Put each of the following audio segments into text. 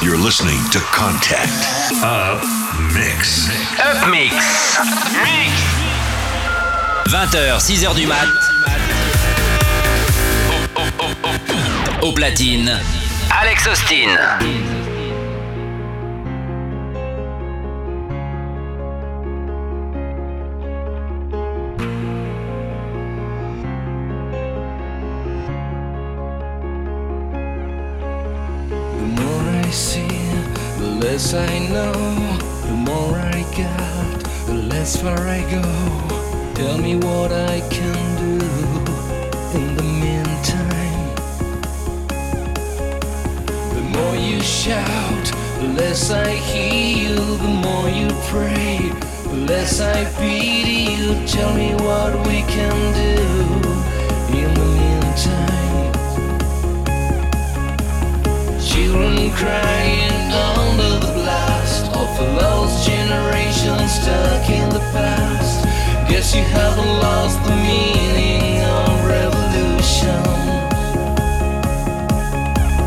You're listening to Contact Up Mix. Up Mix. Mix. 20h, 6h du mat. Au platine, Alex Austin. The less I know, the more I got, the less far I go. Tell me what I can do in the meantime. The more you shout, the less I hear you. The more you pray, the less I pity you. Tell me what we can do in the meantime. Children crying under the blast of a lost generation stuck in the past. Guess you haven't lost the meaning of revolution.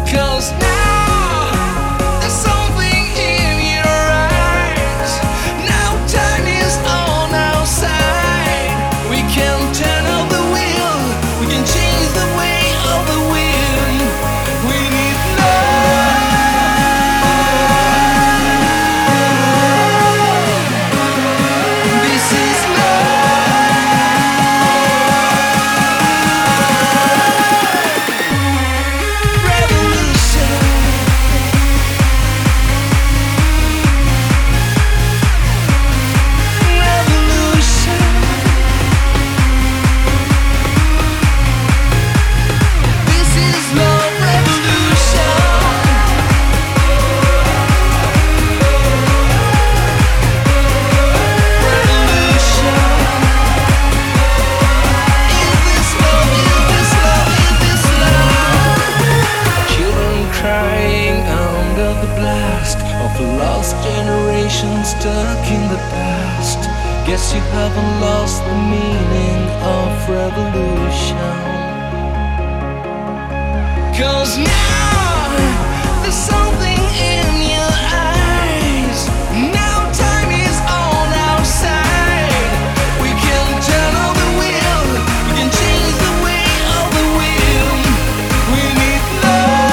'Cause now there's something in your eyes. Now time is on our side. We can turn off the wheel. We can change the way of the wind. We need love. Stuck in the past. Guess you haven't lost the meaning of revolution. 'Cause now there's something in your eyes. Now time is on our side. We can turn on the wheel. We can change the way of the wheel. We need love.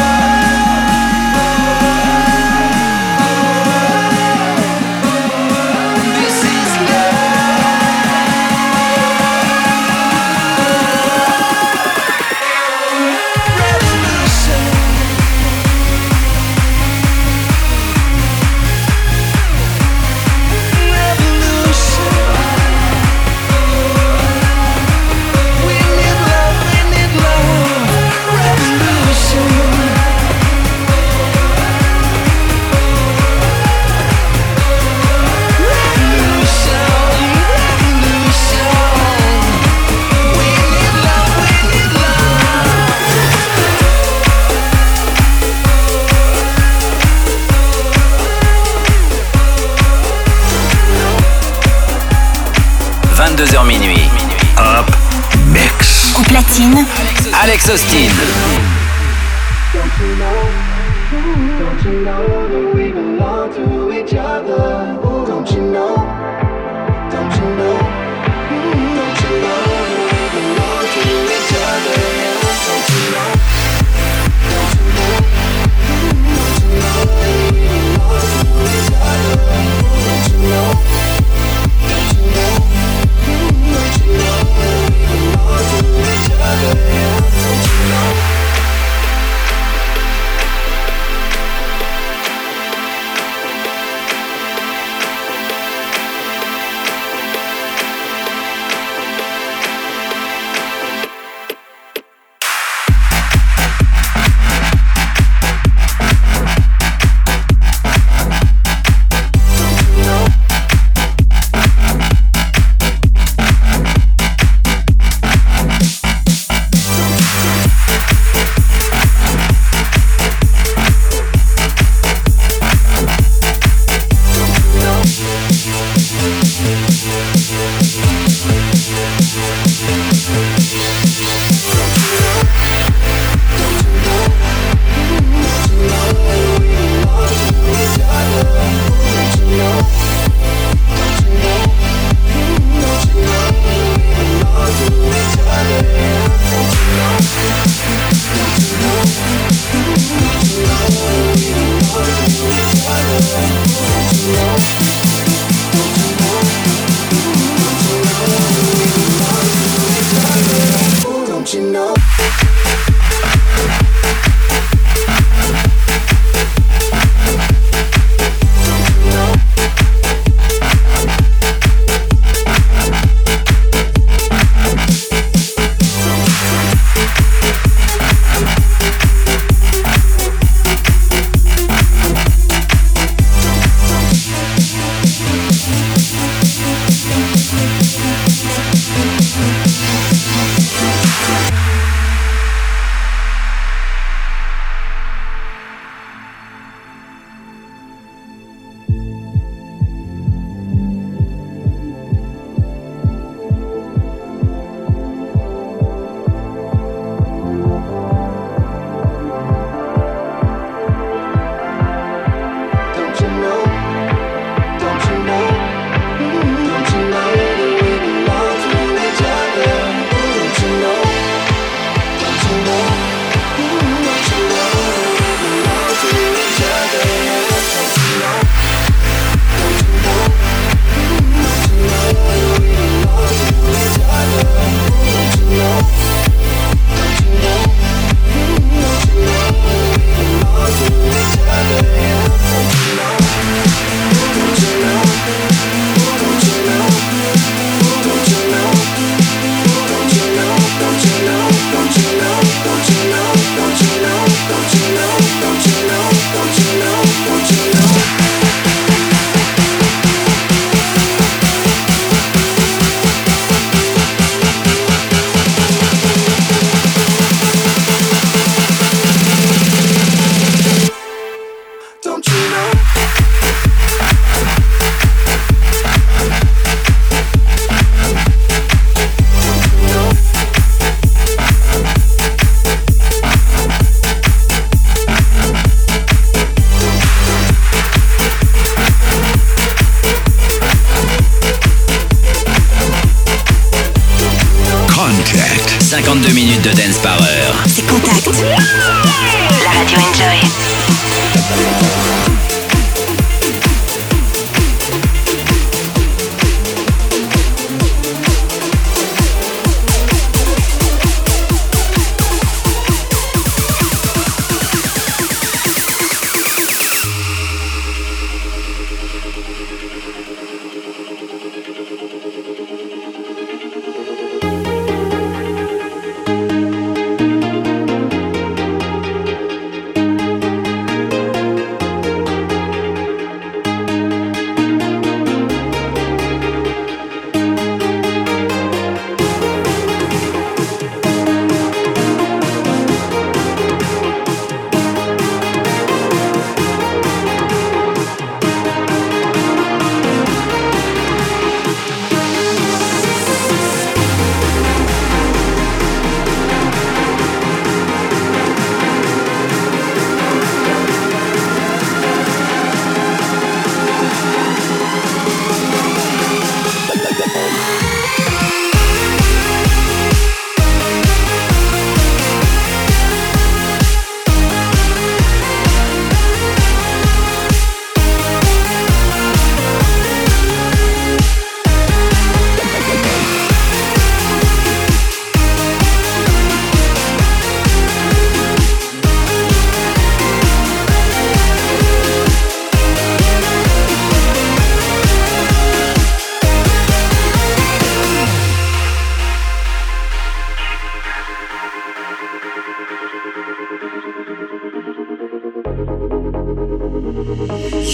Minuit. Hop, mix. Au platine, Alex Austin. Don't you know? Don't you know that we belong to each other? Don't you know? Don't you know? Don't you know that we belong to each other? Don't you know? Don't you know? Don't you know that we belong to each other? Don't you know? Don't you know? Don't you know that we belong to each other? Don't you know?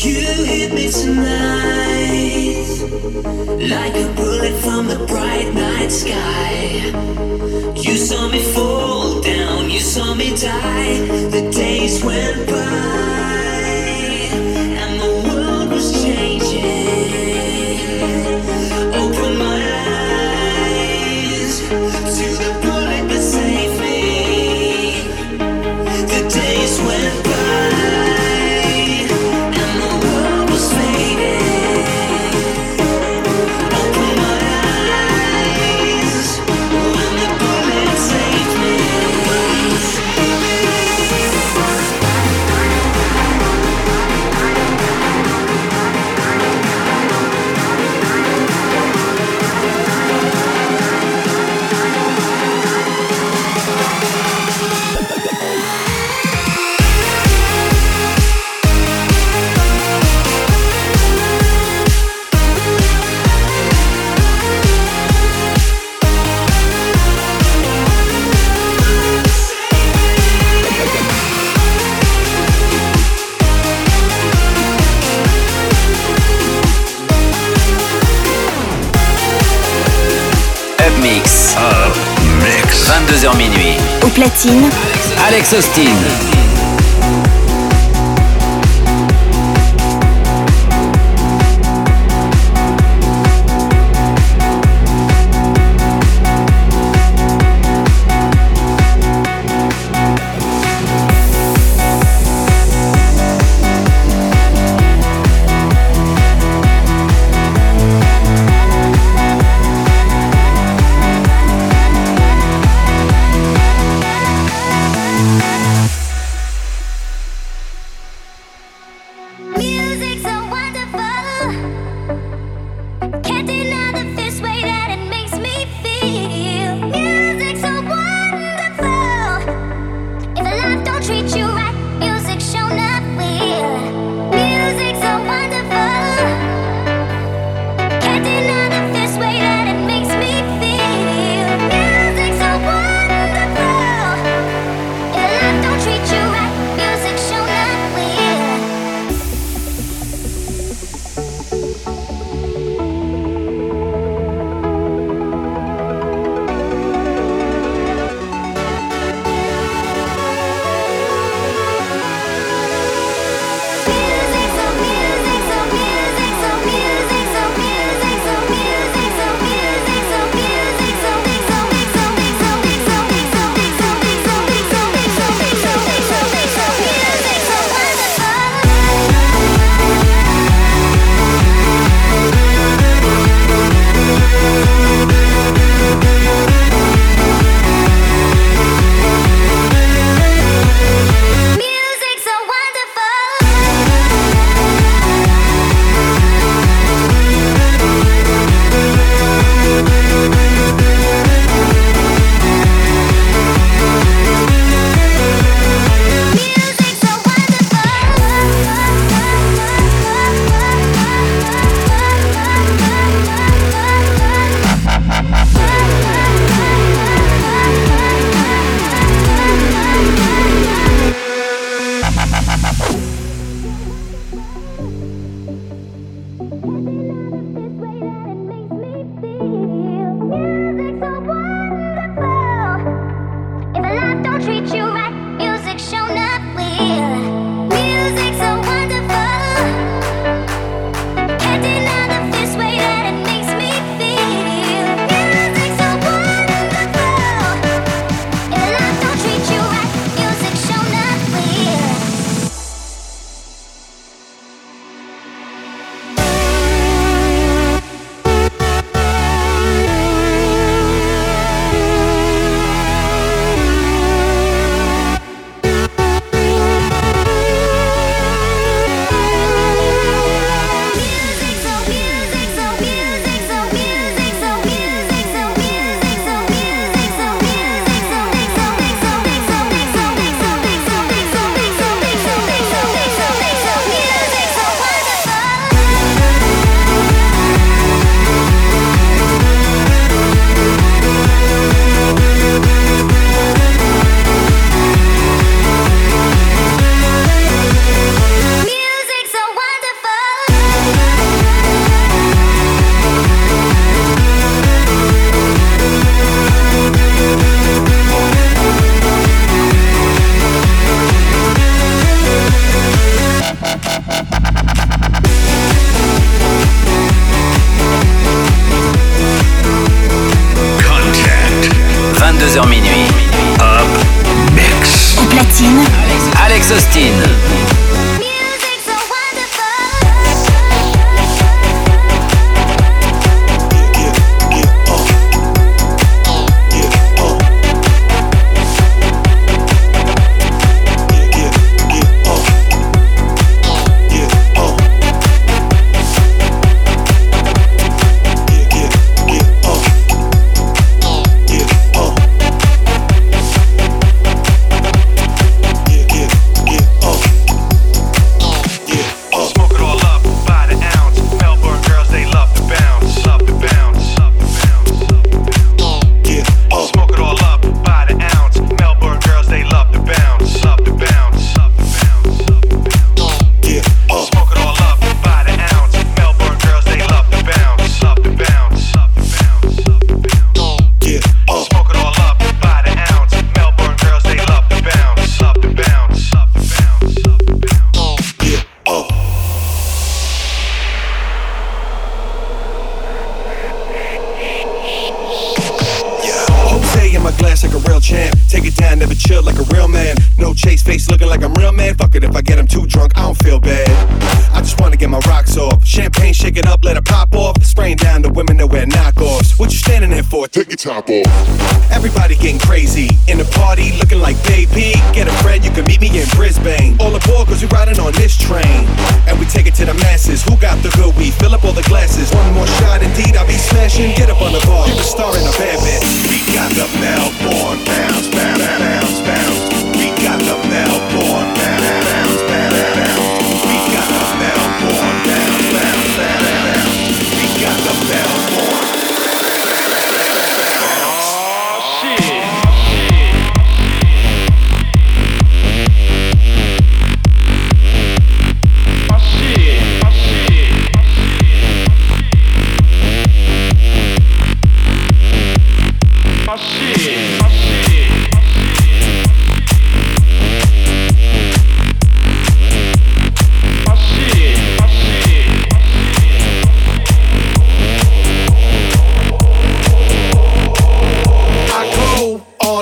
You hit me tonight like a bullet from the bright night sky. You saw me fall down, you saw me die. The days went by and the world was changing. Open my eyes to the bullet that saved me. The days went by. Au platine, Alex Austin. Alex Austin. Top off. Everybody getting crazy in the party, looking like baby. Get a friend, you can meet me in Brisbane. All aboard, cause we riding on this train. And we take it to the masses. Who got the good weed? Fill up all the glasses. One more shot, indeed, I'll be smashing. Get up on the bar, you're a star in a bad bit. We got the Melbourne bounce, bounce, bounce, bounce. We got the Melbourne bounce, bounce, bounce, bounce. We got the Melbourne bounce, bounce, bounce, bounce. We got the Melbourne.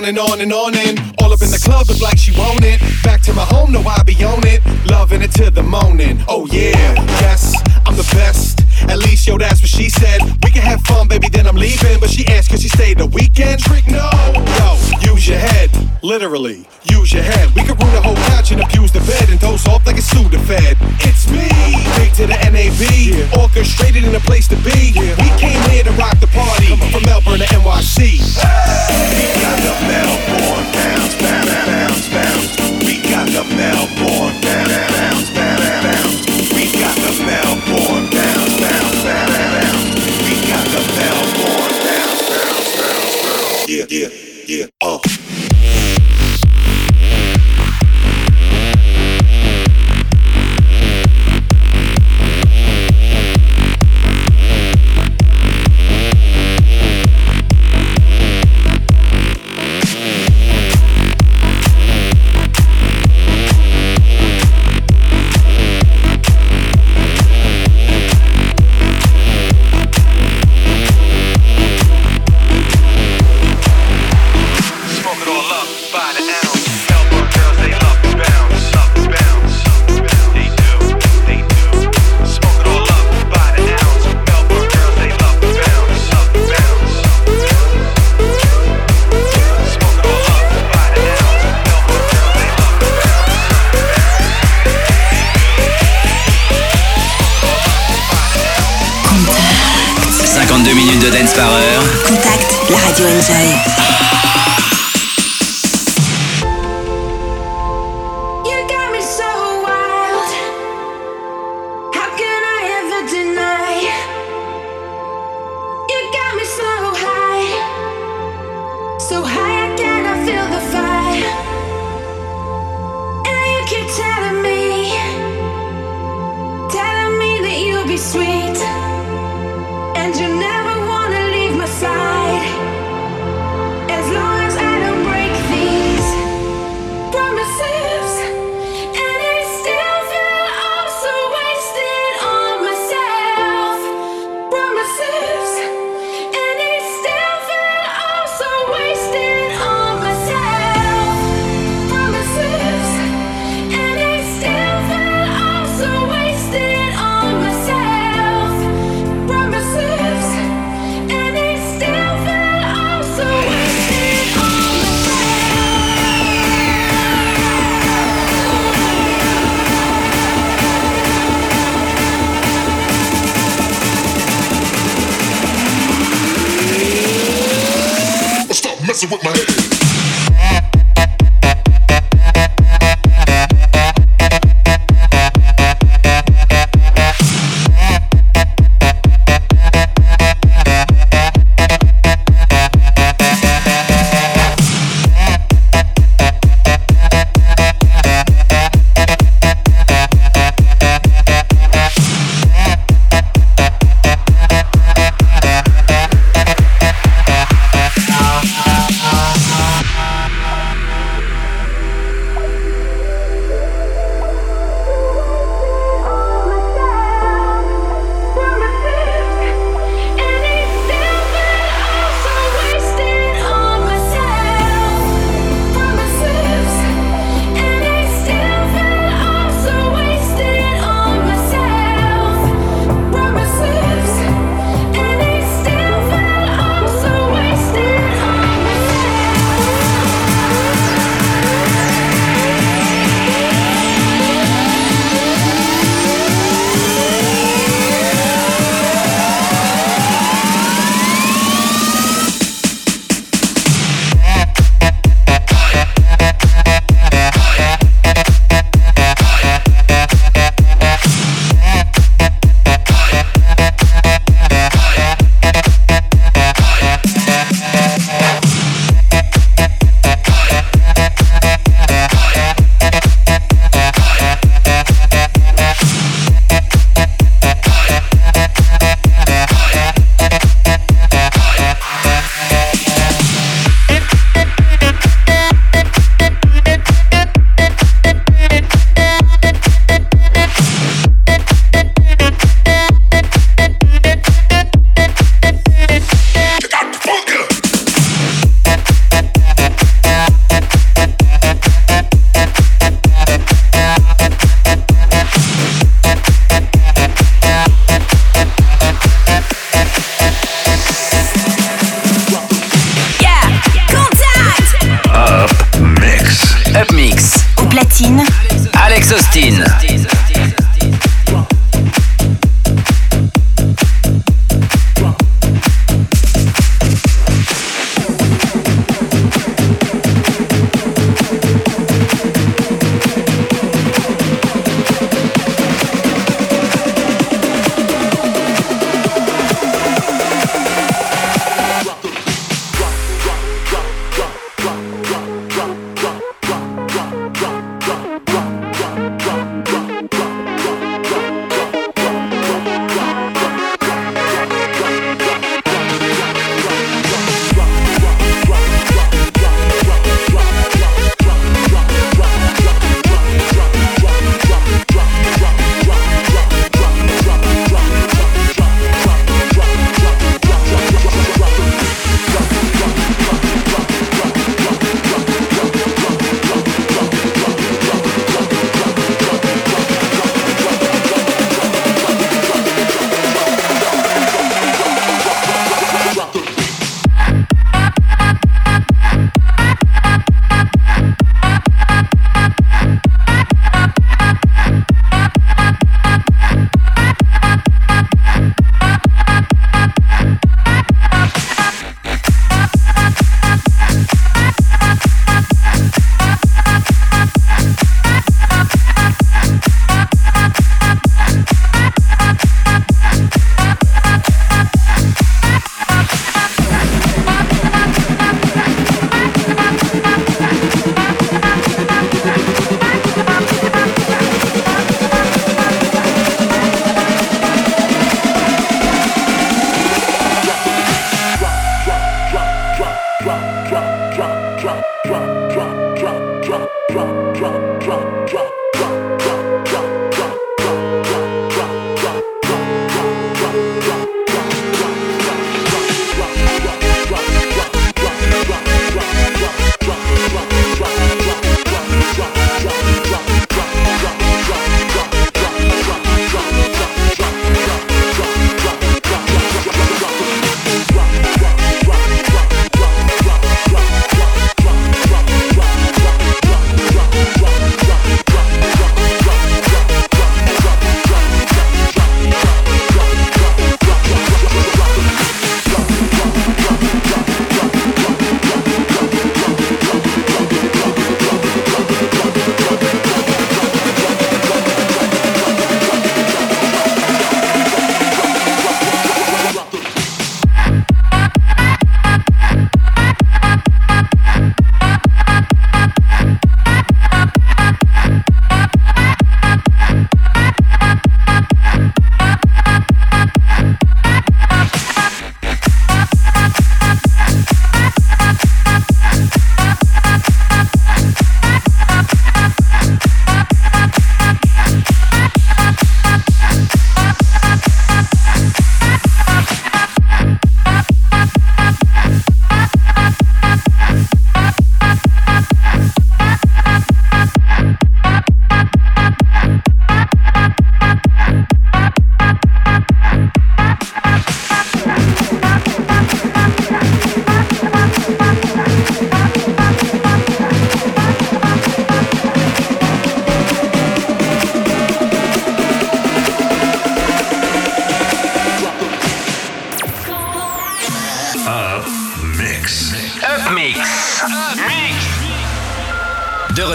And on and on and all up in the club, look like she want it. Back to my home, no I be on it. Loving it till the morning, oh yeah. Yes, I'm the best, at least yo that's what she said. We can have fun baby then I'm leaving. But she asked could she stay the weekend. Trick no, yo, use your head. Literally, use your head. We could rule the whole couch and abuse the bed. And doze off like a Sudafed. It's me, big to the NAB, yeah. Orchestrated in a place to be, yeah. We came here to rock the party. From Melbourne to NYC, hey! We got the Melbourne bounce, bounce, bounce, bounce. We got the Melbourne bounce, bounce, bounce, bounce. We got the Melbourne bounce, bounce, bounce, bounce. We got the Melbourne bounce, bounce, bounce, bounce. Yeah, yeah, yeah, oh. Sweet, and you never wanna leave my side. dancing with my hands. Alex Austin. Drop.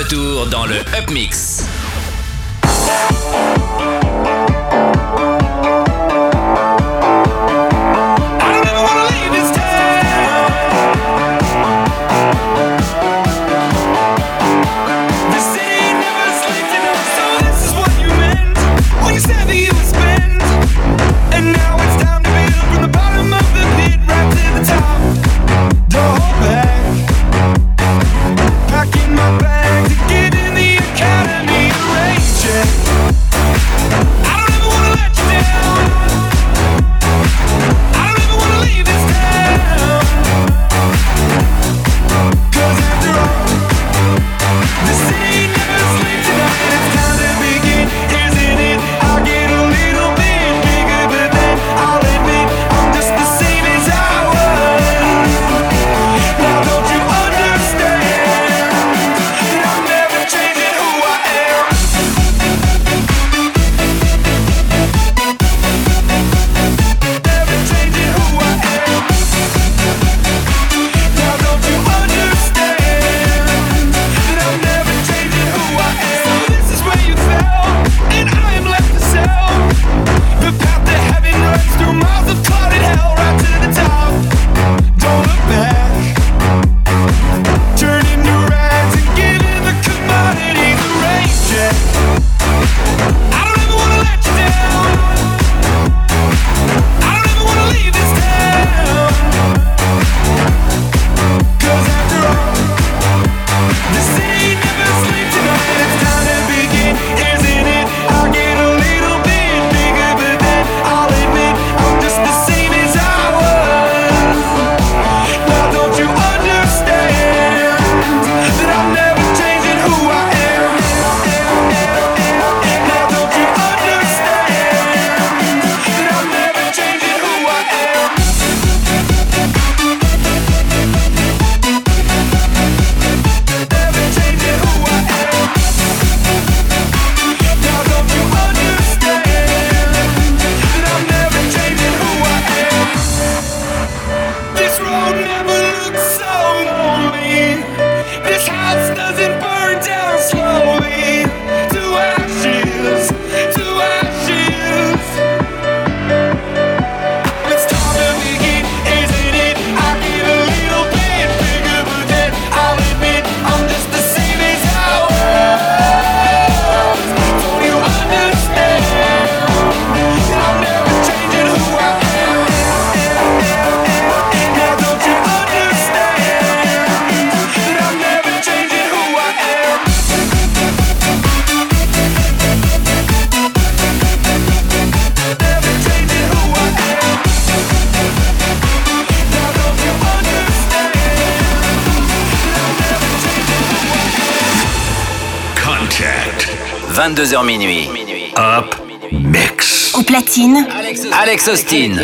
retour dans le Up Mix. Minuit. Up Mix. Au platine, Alex Austin.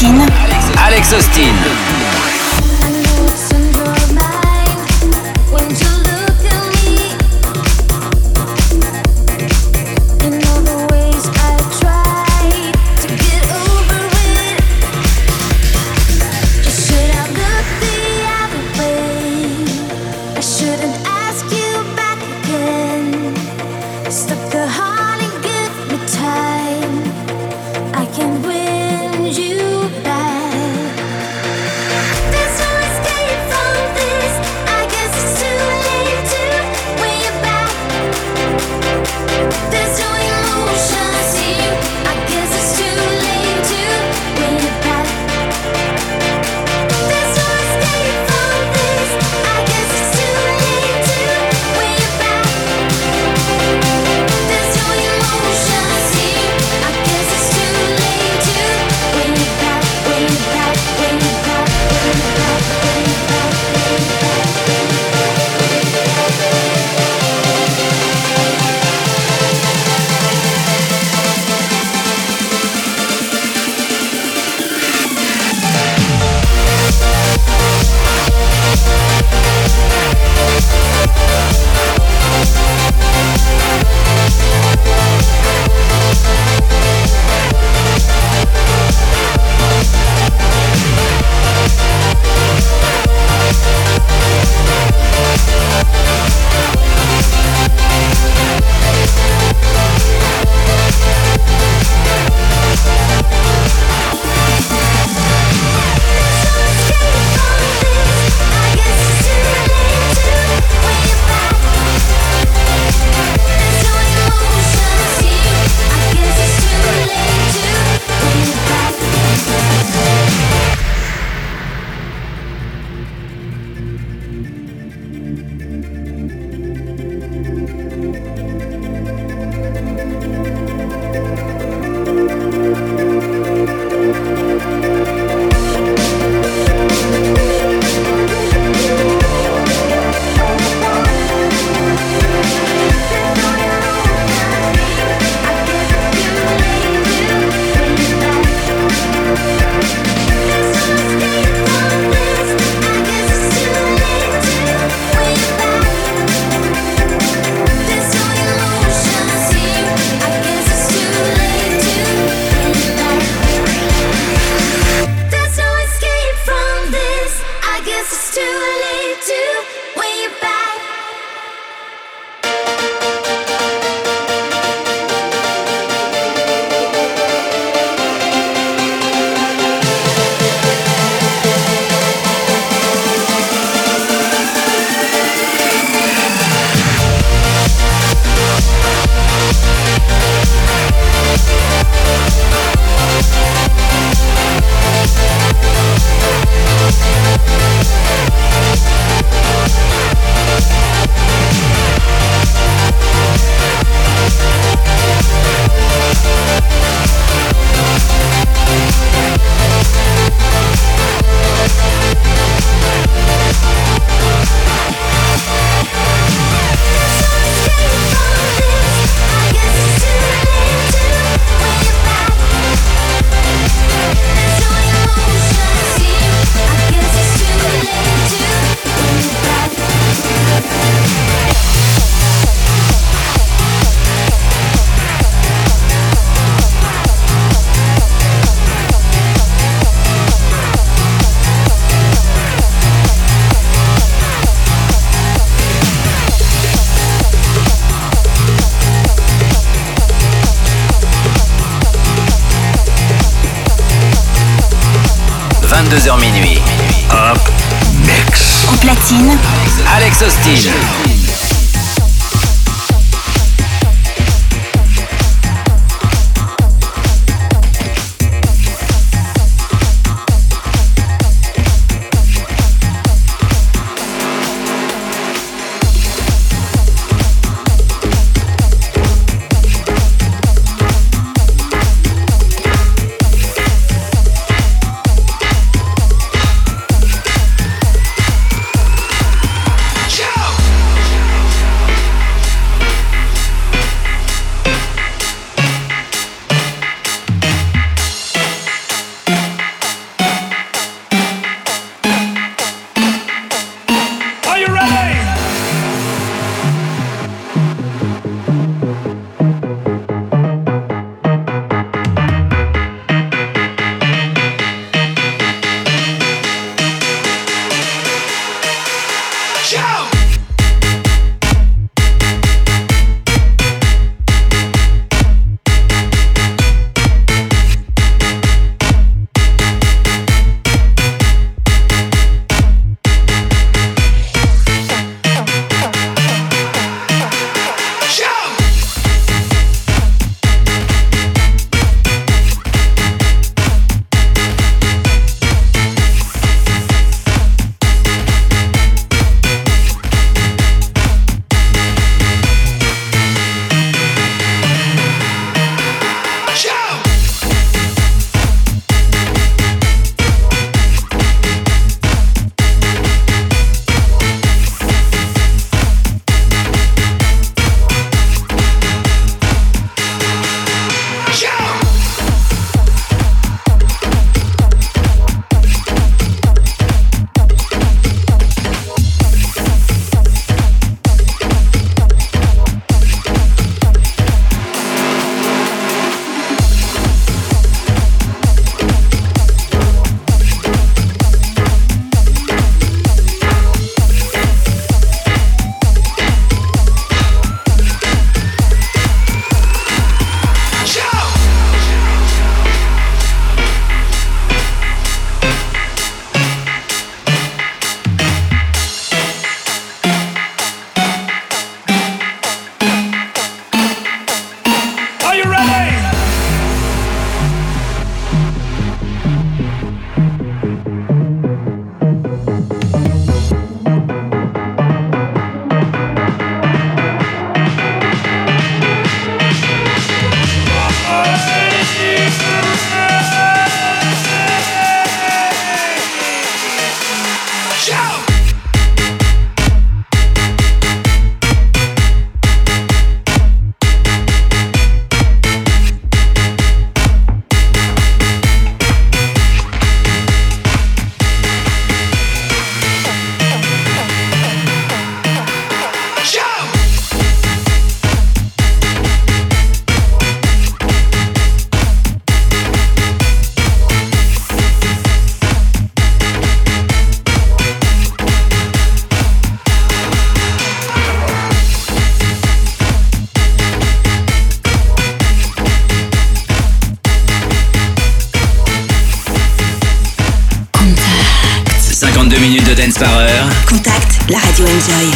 Austin. Alex Austin. Minuit. Up Mix. En platine, Alex Austin. 2 minutes de dance par heure. Contact, la radio Enjoy.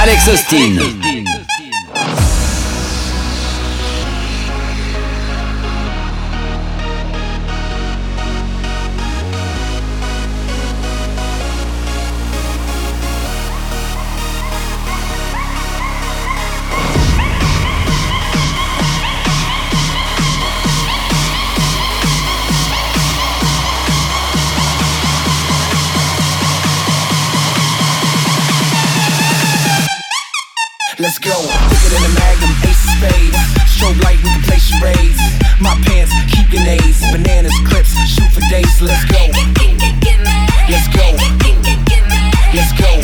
Alex Austin. Let's go, thicker than a magnum, ace of spades. Strobe light, we can play charades. My pants, keep grenades. Bananas, clips, shoot for days. Let's go. Let's go. Let's go.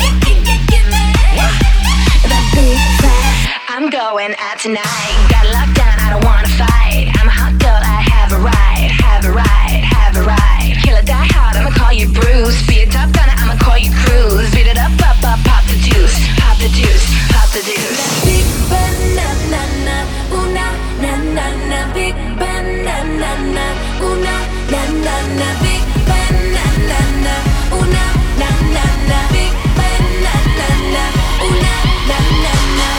The big fat, I'm going out tonight. Got locked down, I don't wanna fight. I'm a hot girl, I have a ride. Have a ride, have a ride. Kill or die hard, I'ma call you Bruce. Be a top gunner, I'ma call you Cruise. Beat it up, up, up, pop the juice. Pop the juice. Big banana, una, na, na, na. Big banana, una, na, na, na. Big banana, una, na, na, na. Big banana, una, na, na, na.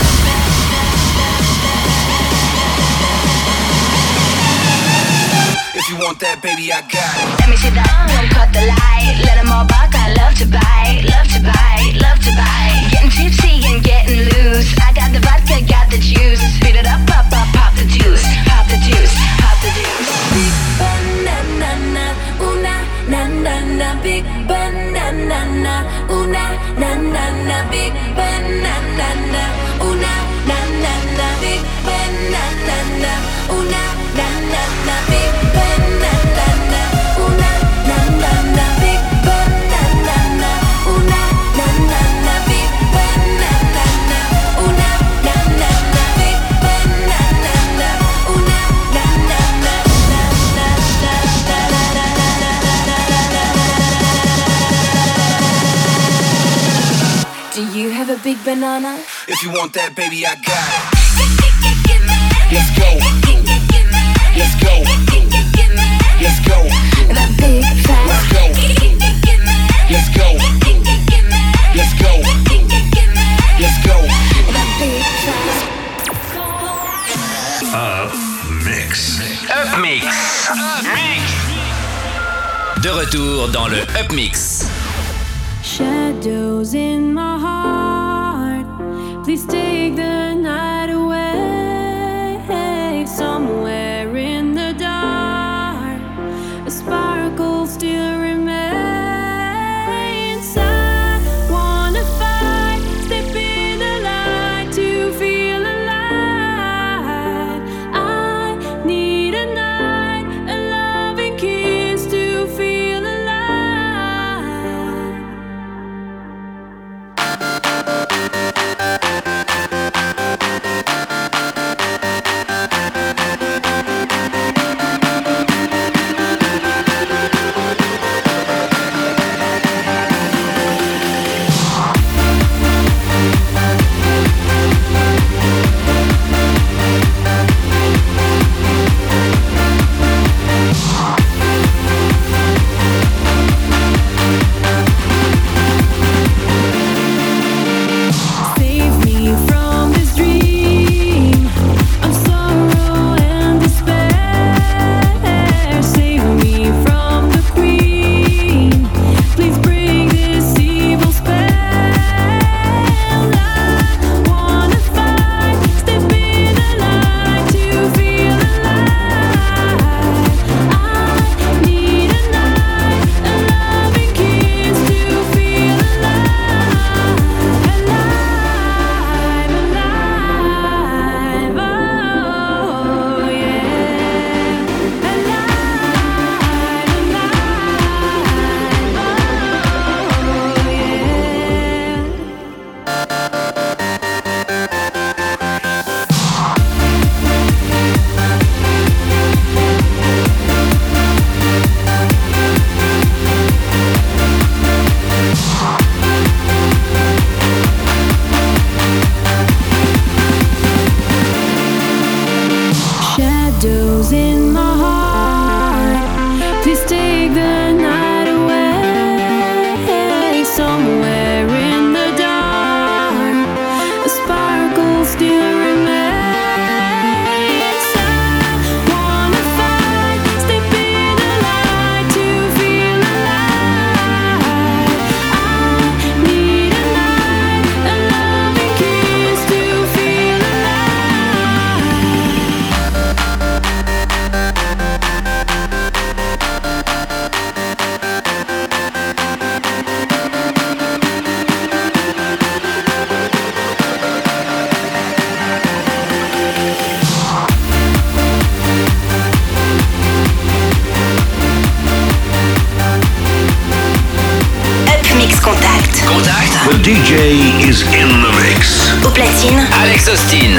baby, I got it. Let me see the on, don't cut the light. Let them all bark, I love to bite, love to bite, love to bite. Getting tipsy and getting loose. I got the vodka, got the juice. Speed it up, pop, pop, pop the juice. Pop the juice, pop the juice. Big banana, una, na, na, na. Big banana, una, na, na, na. Big banana, una, na, na, na. Big banana, una, na, na, na. Big banana, una, na, na, na. Big banana, una, na, na, na. Big banana, una, na, na, na. Big banana, una, na, na, na. Na, na, na, na, na, na, na, na. Do you have a big banana? If you want that, baby, I got it. Let's go. Let's go. Let's go. The big fat. Let's go. Let's go. Let's go. Let's go. The big fat. Up mix. De retour dans le Up Mix. Shadows in my heart. Please take the night away. Somewhere. Alex Austin.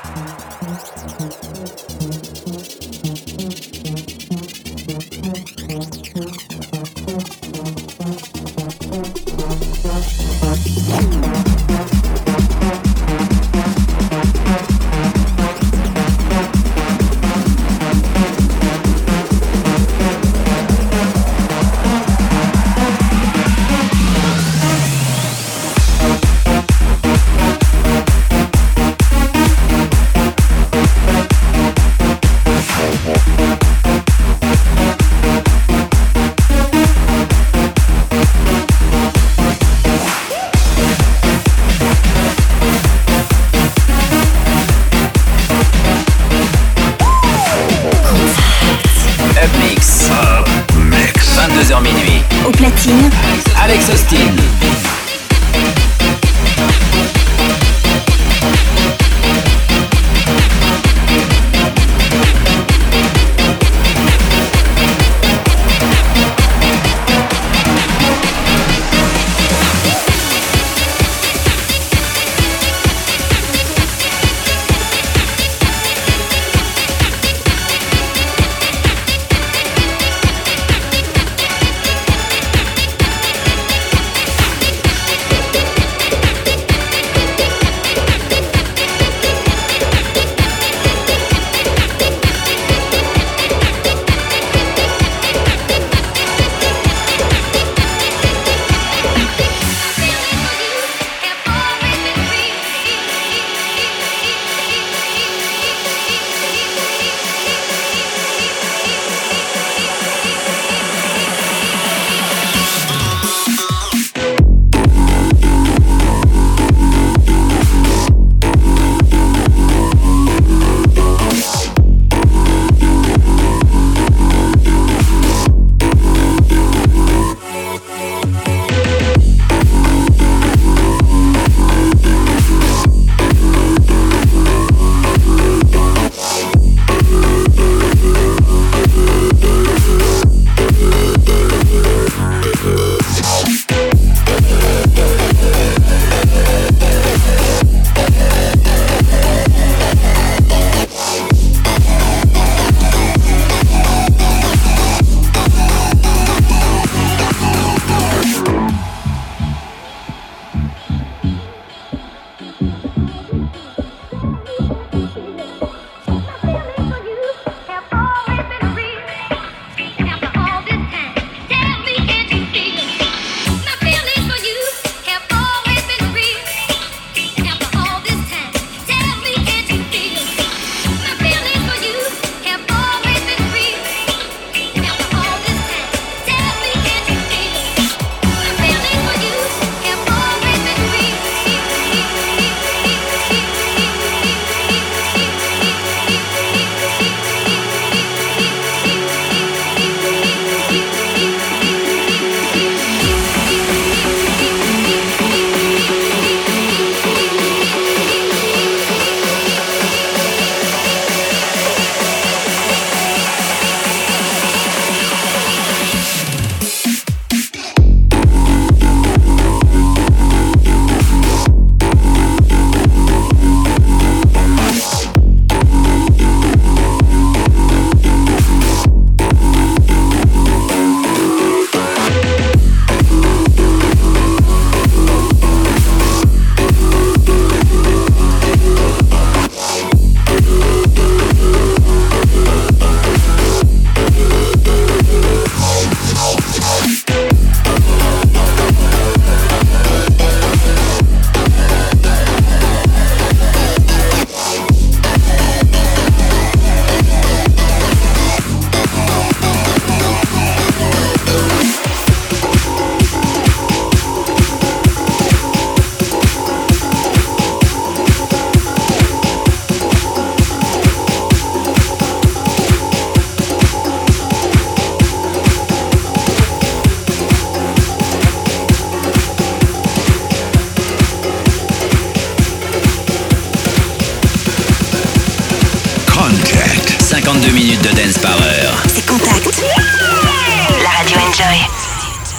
DJ.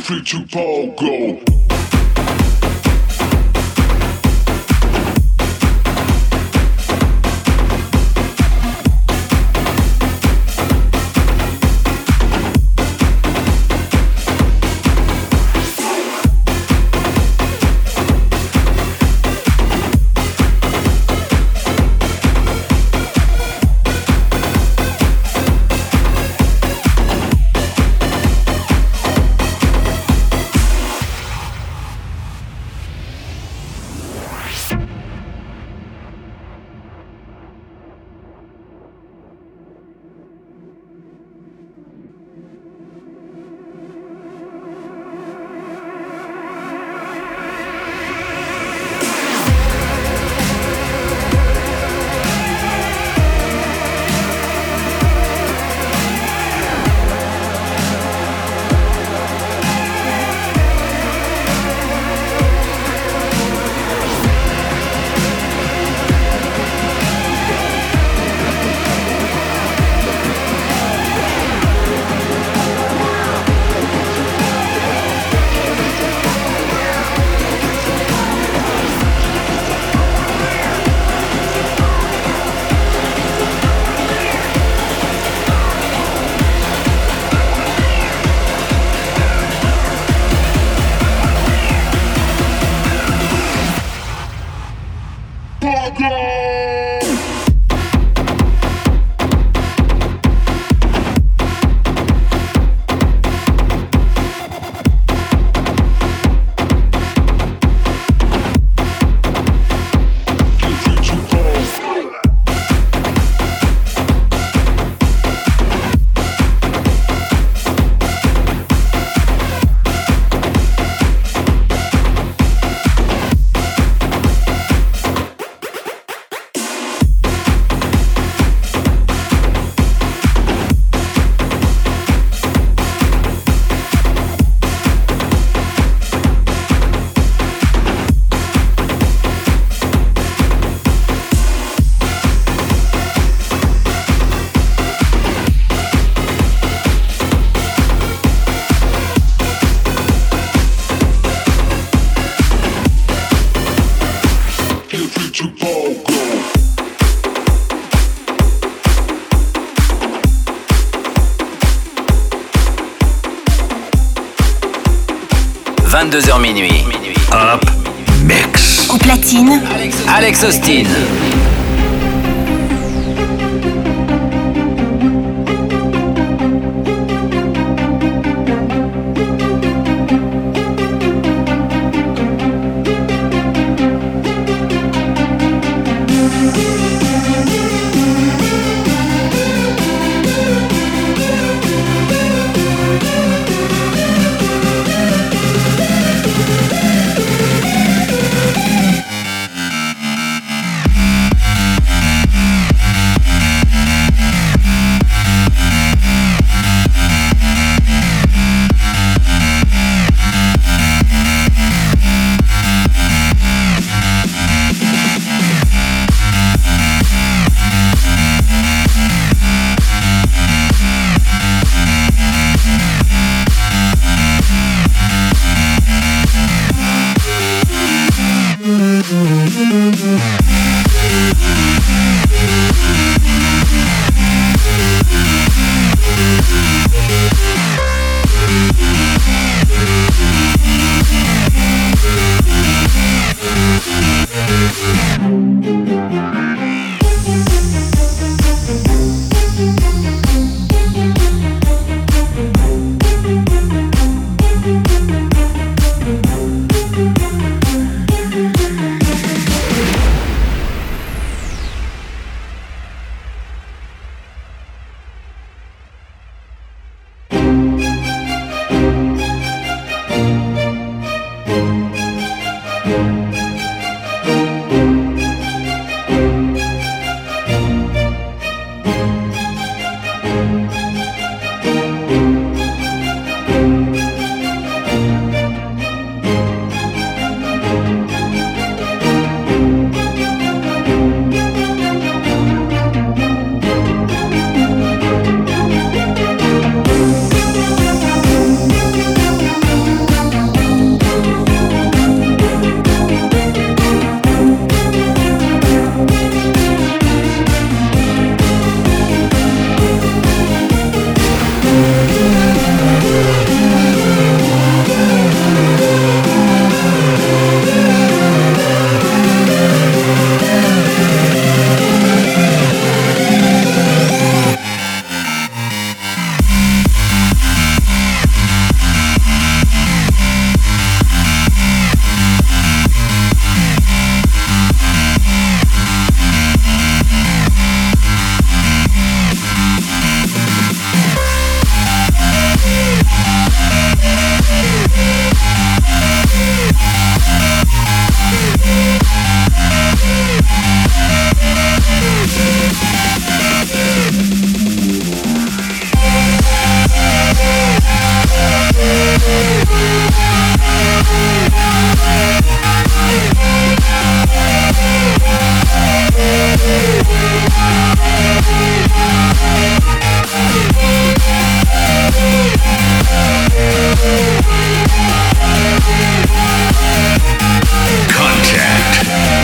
Free to pogo. Minuit. Hop, mix. Au platine, Alex Austin.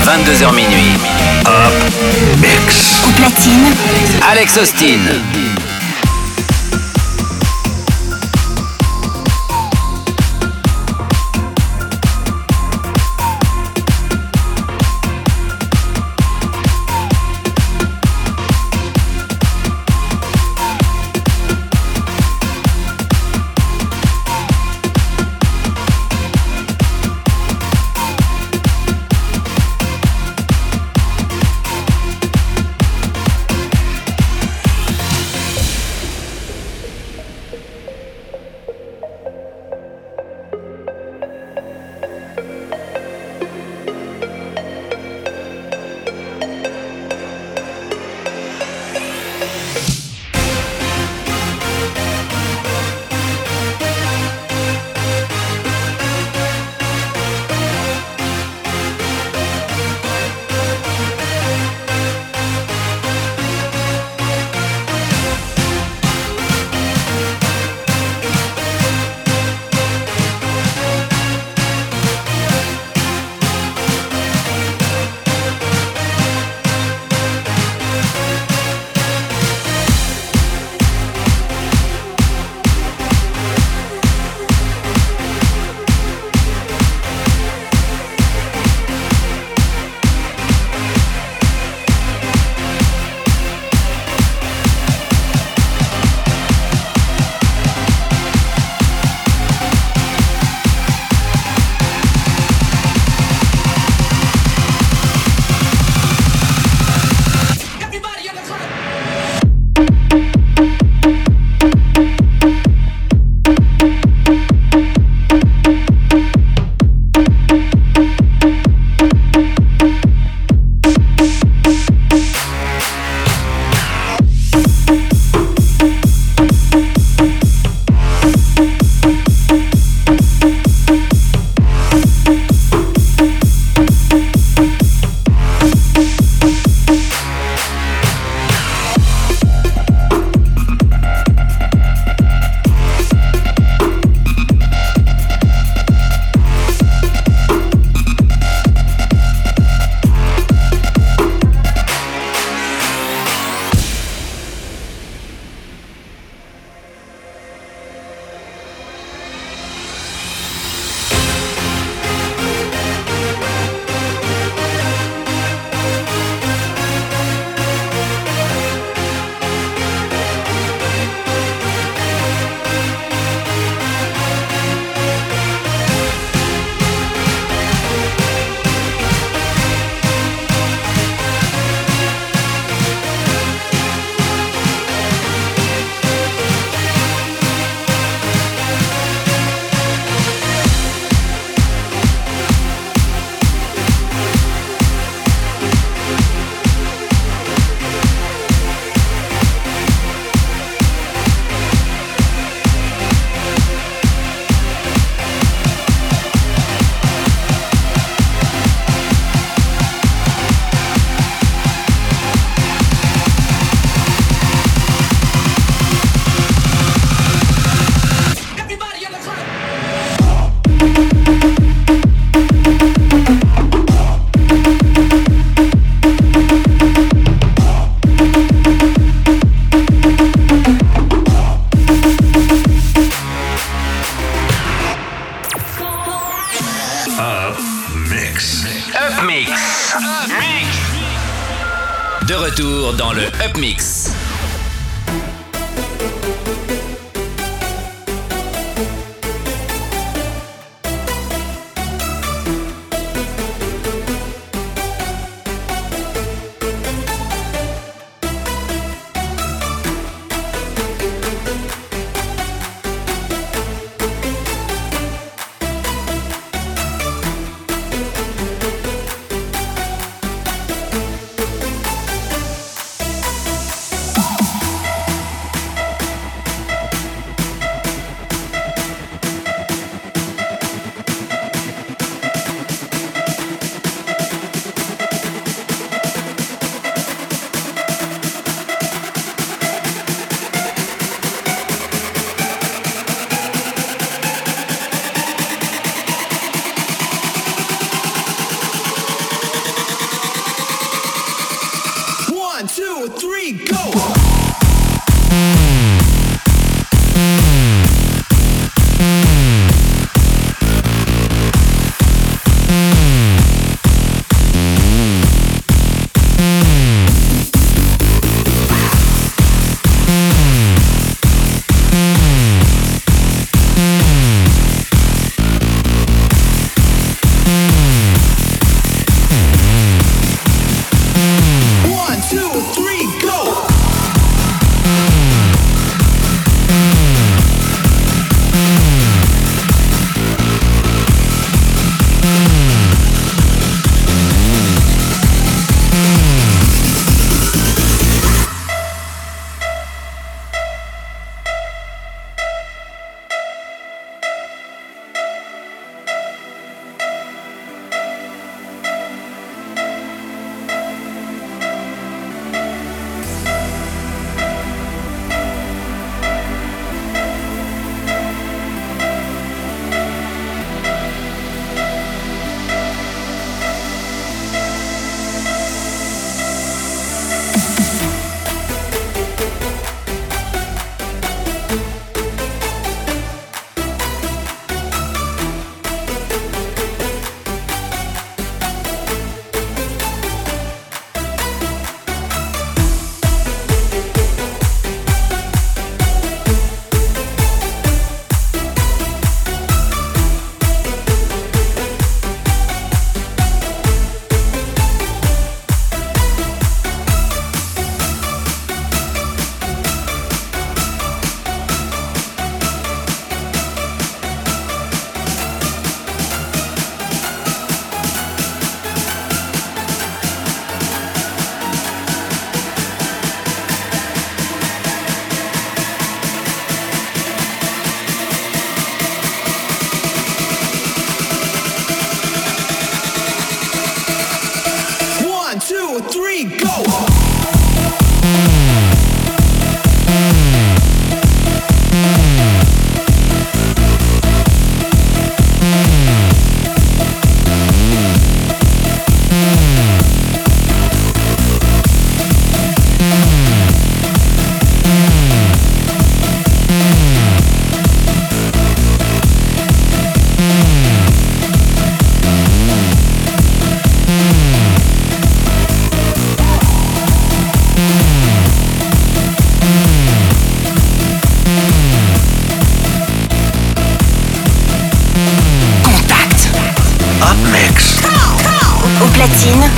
22h minuit. Up Mix. Au platine, Alex Austin. Mix. De retour dans le Up Mix.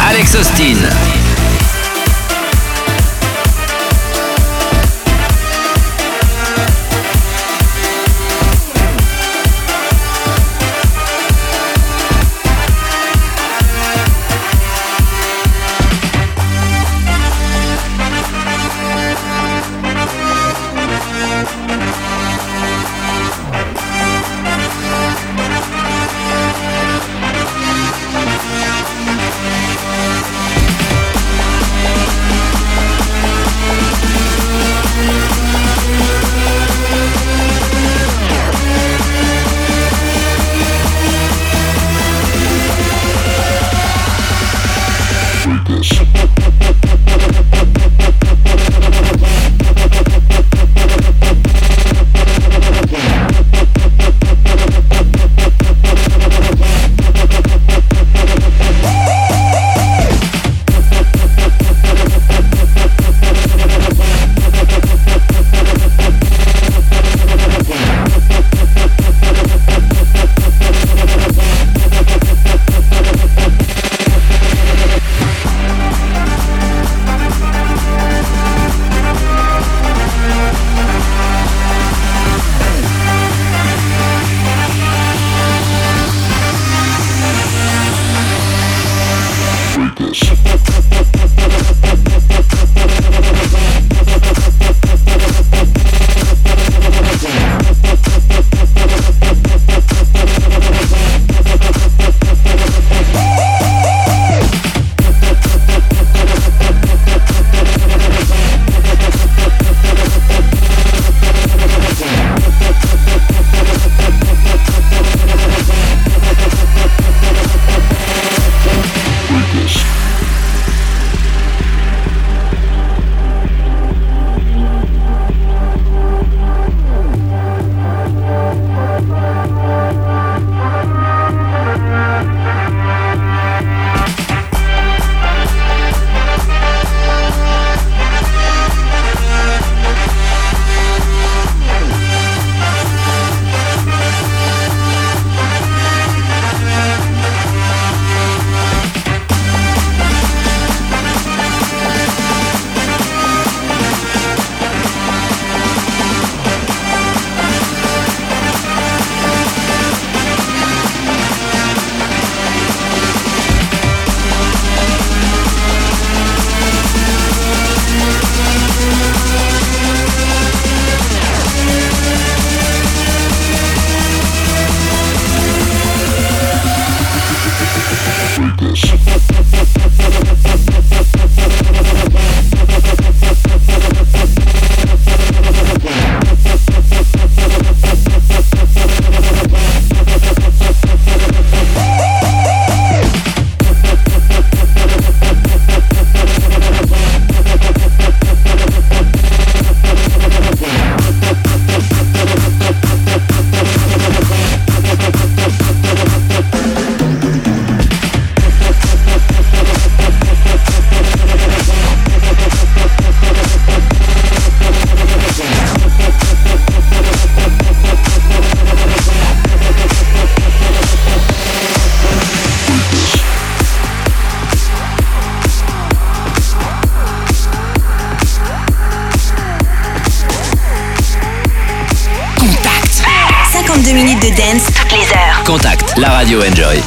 Alex Austin. Contact, la radio Enjoy.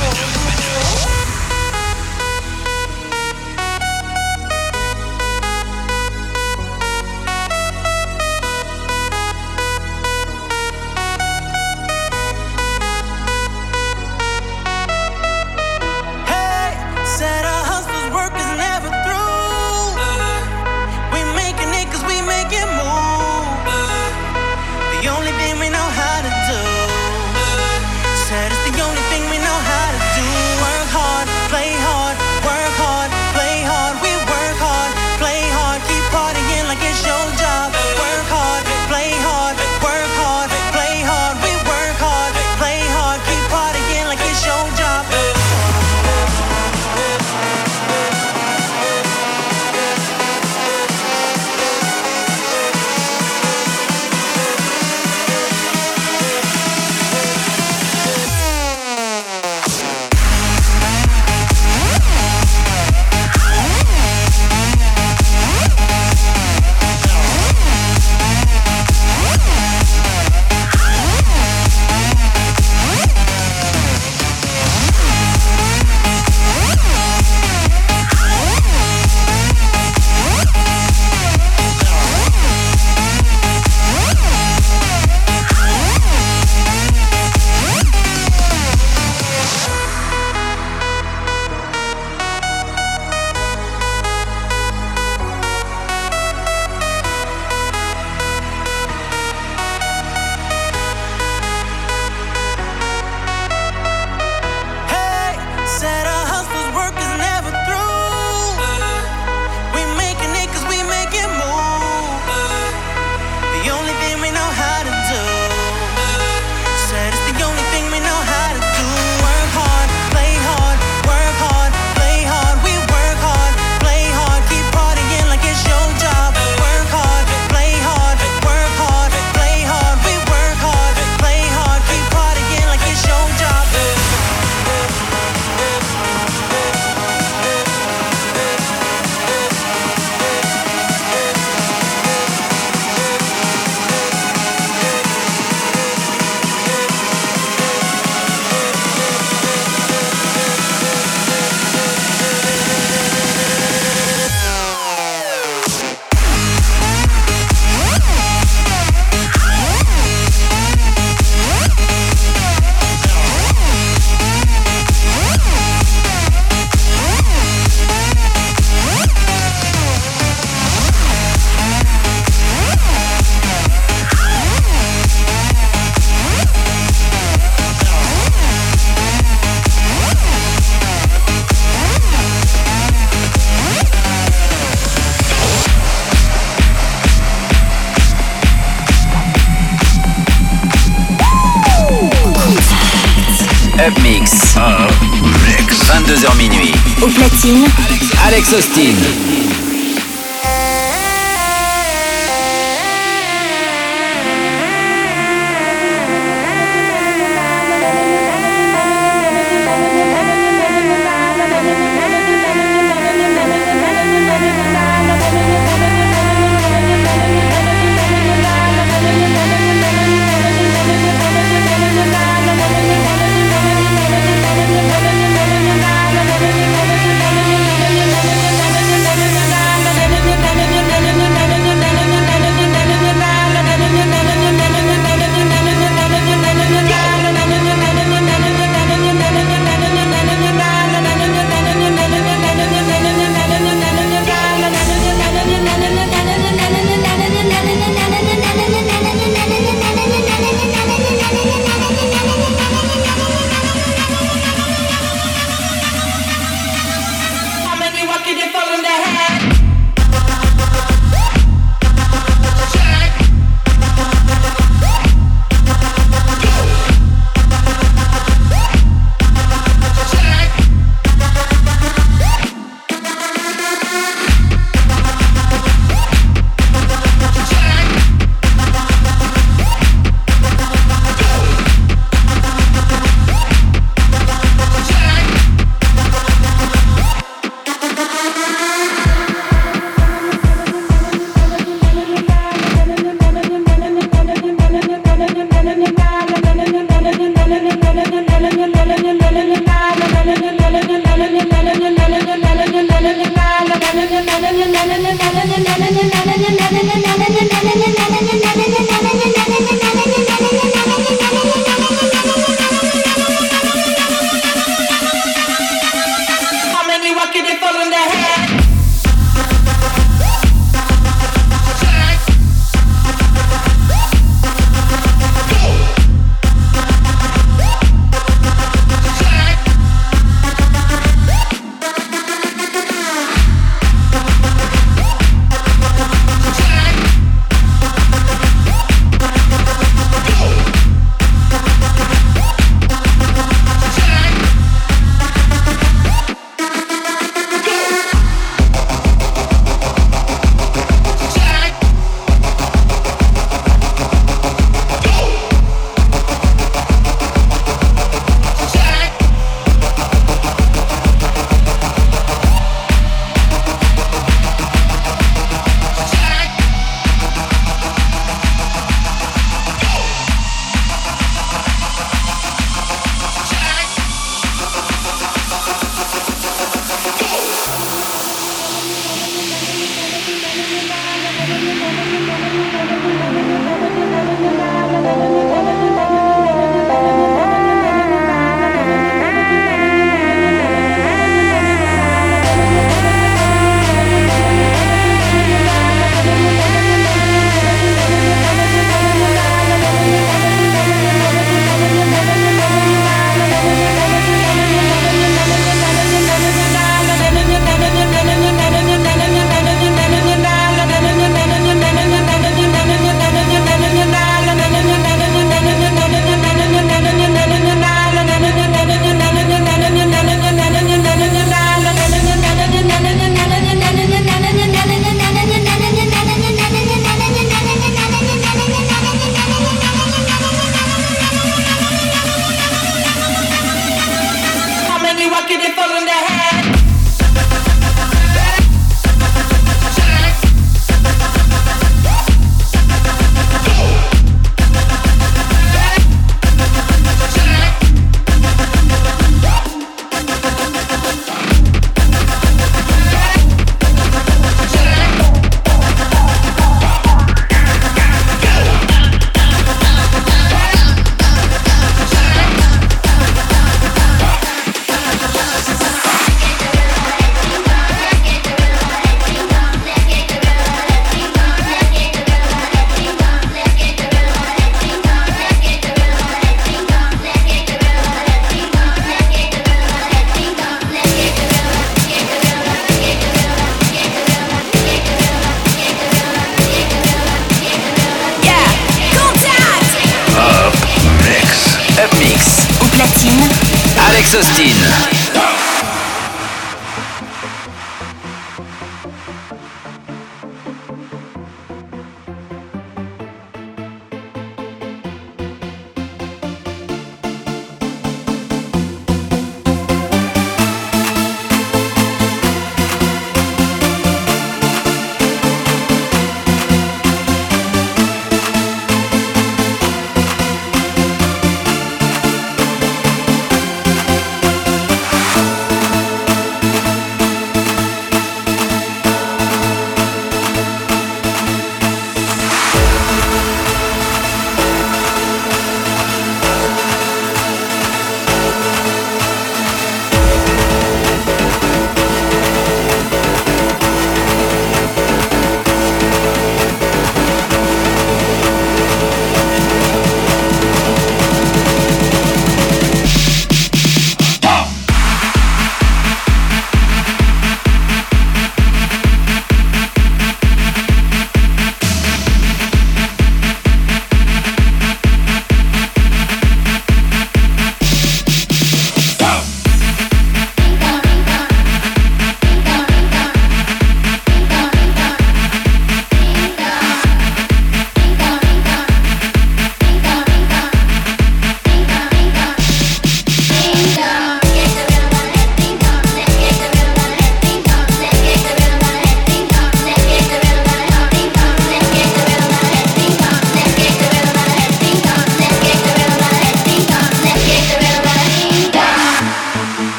The only thing we know how to do 22h minuit. Au platine, Alex Austin. Alex Austin.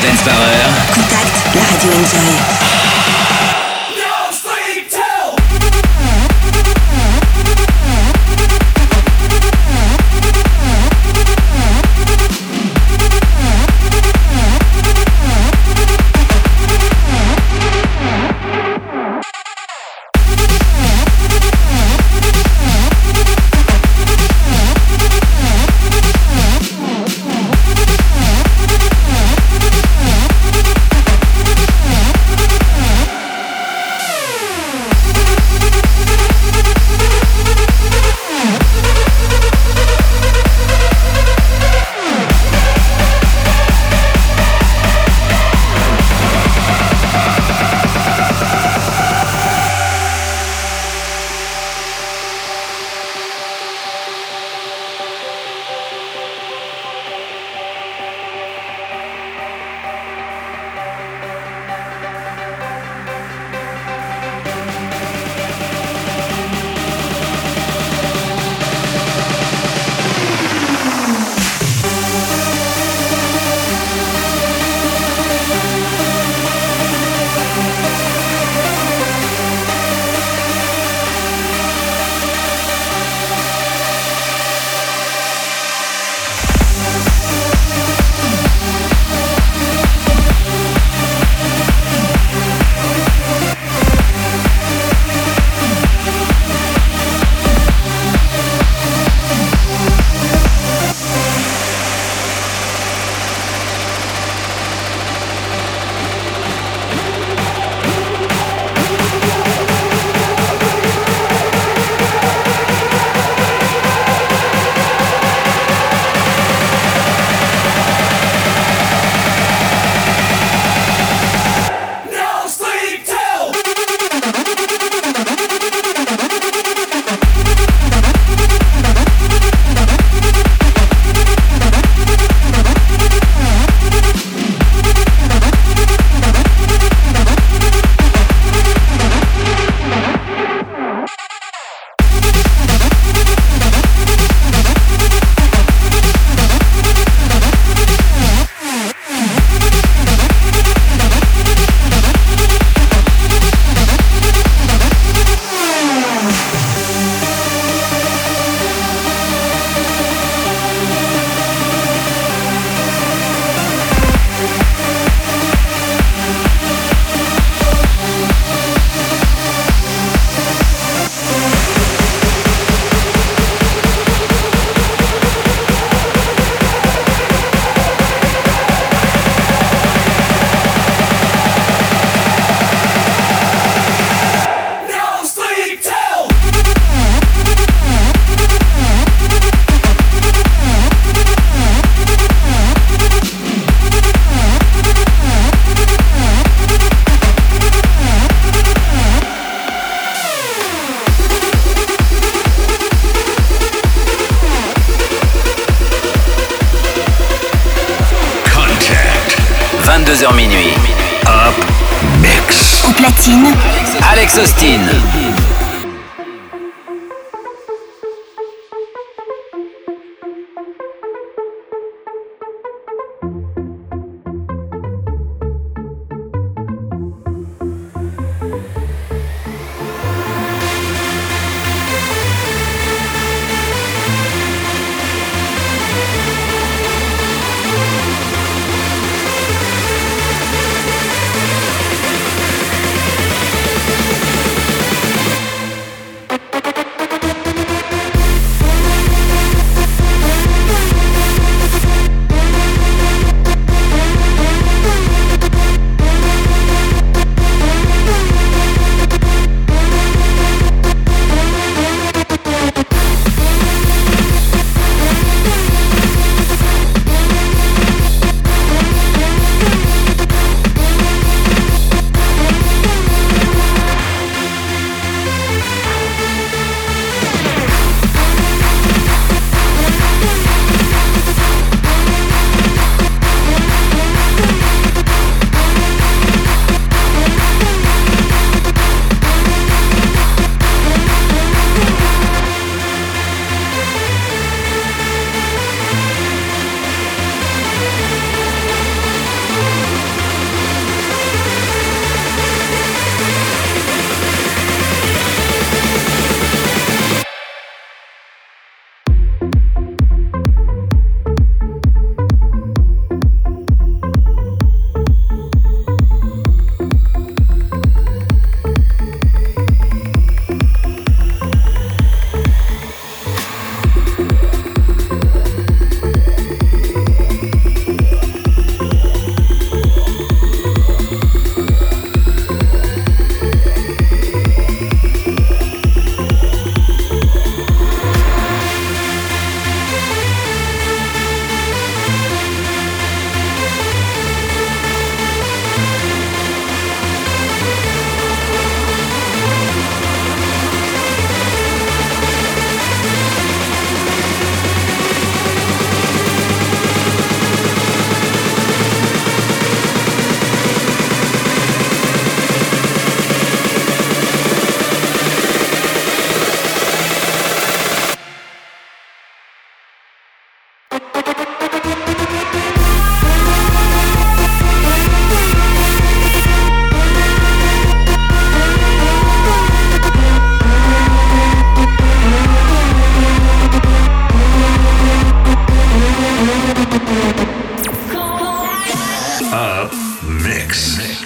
de Dance par heure. Contact, la radio Enjoy. Alex Austin.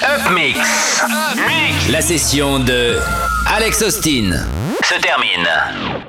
Up Mix. La session de Alex Austin se termine.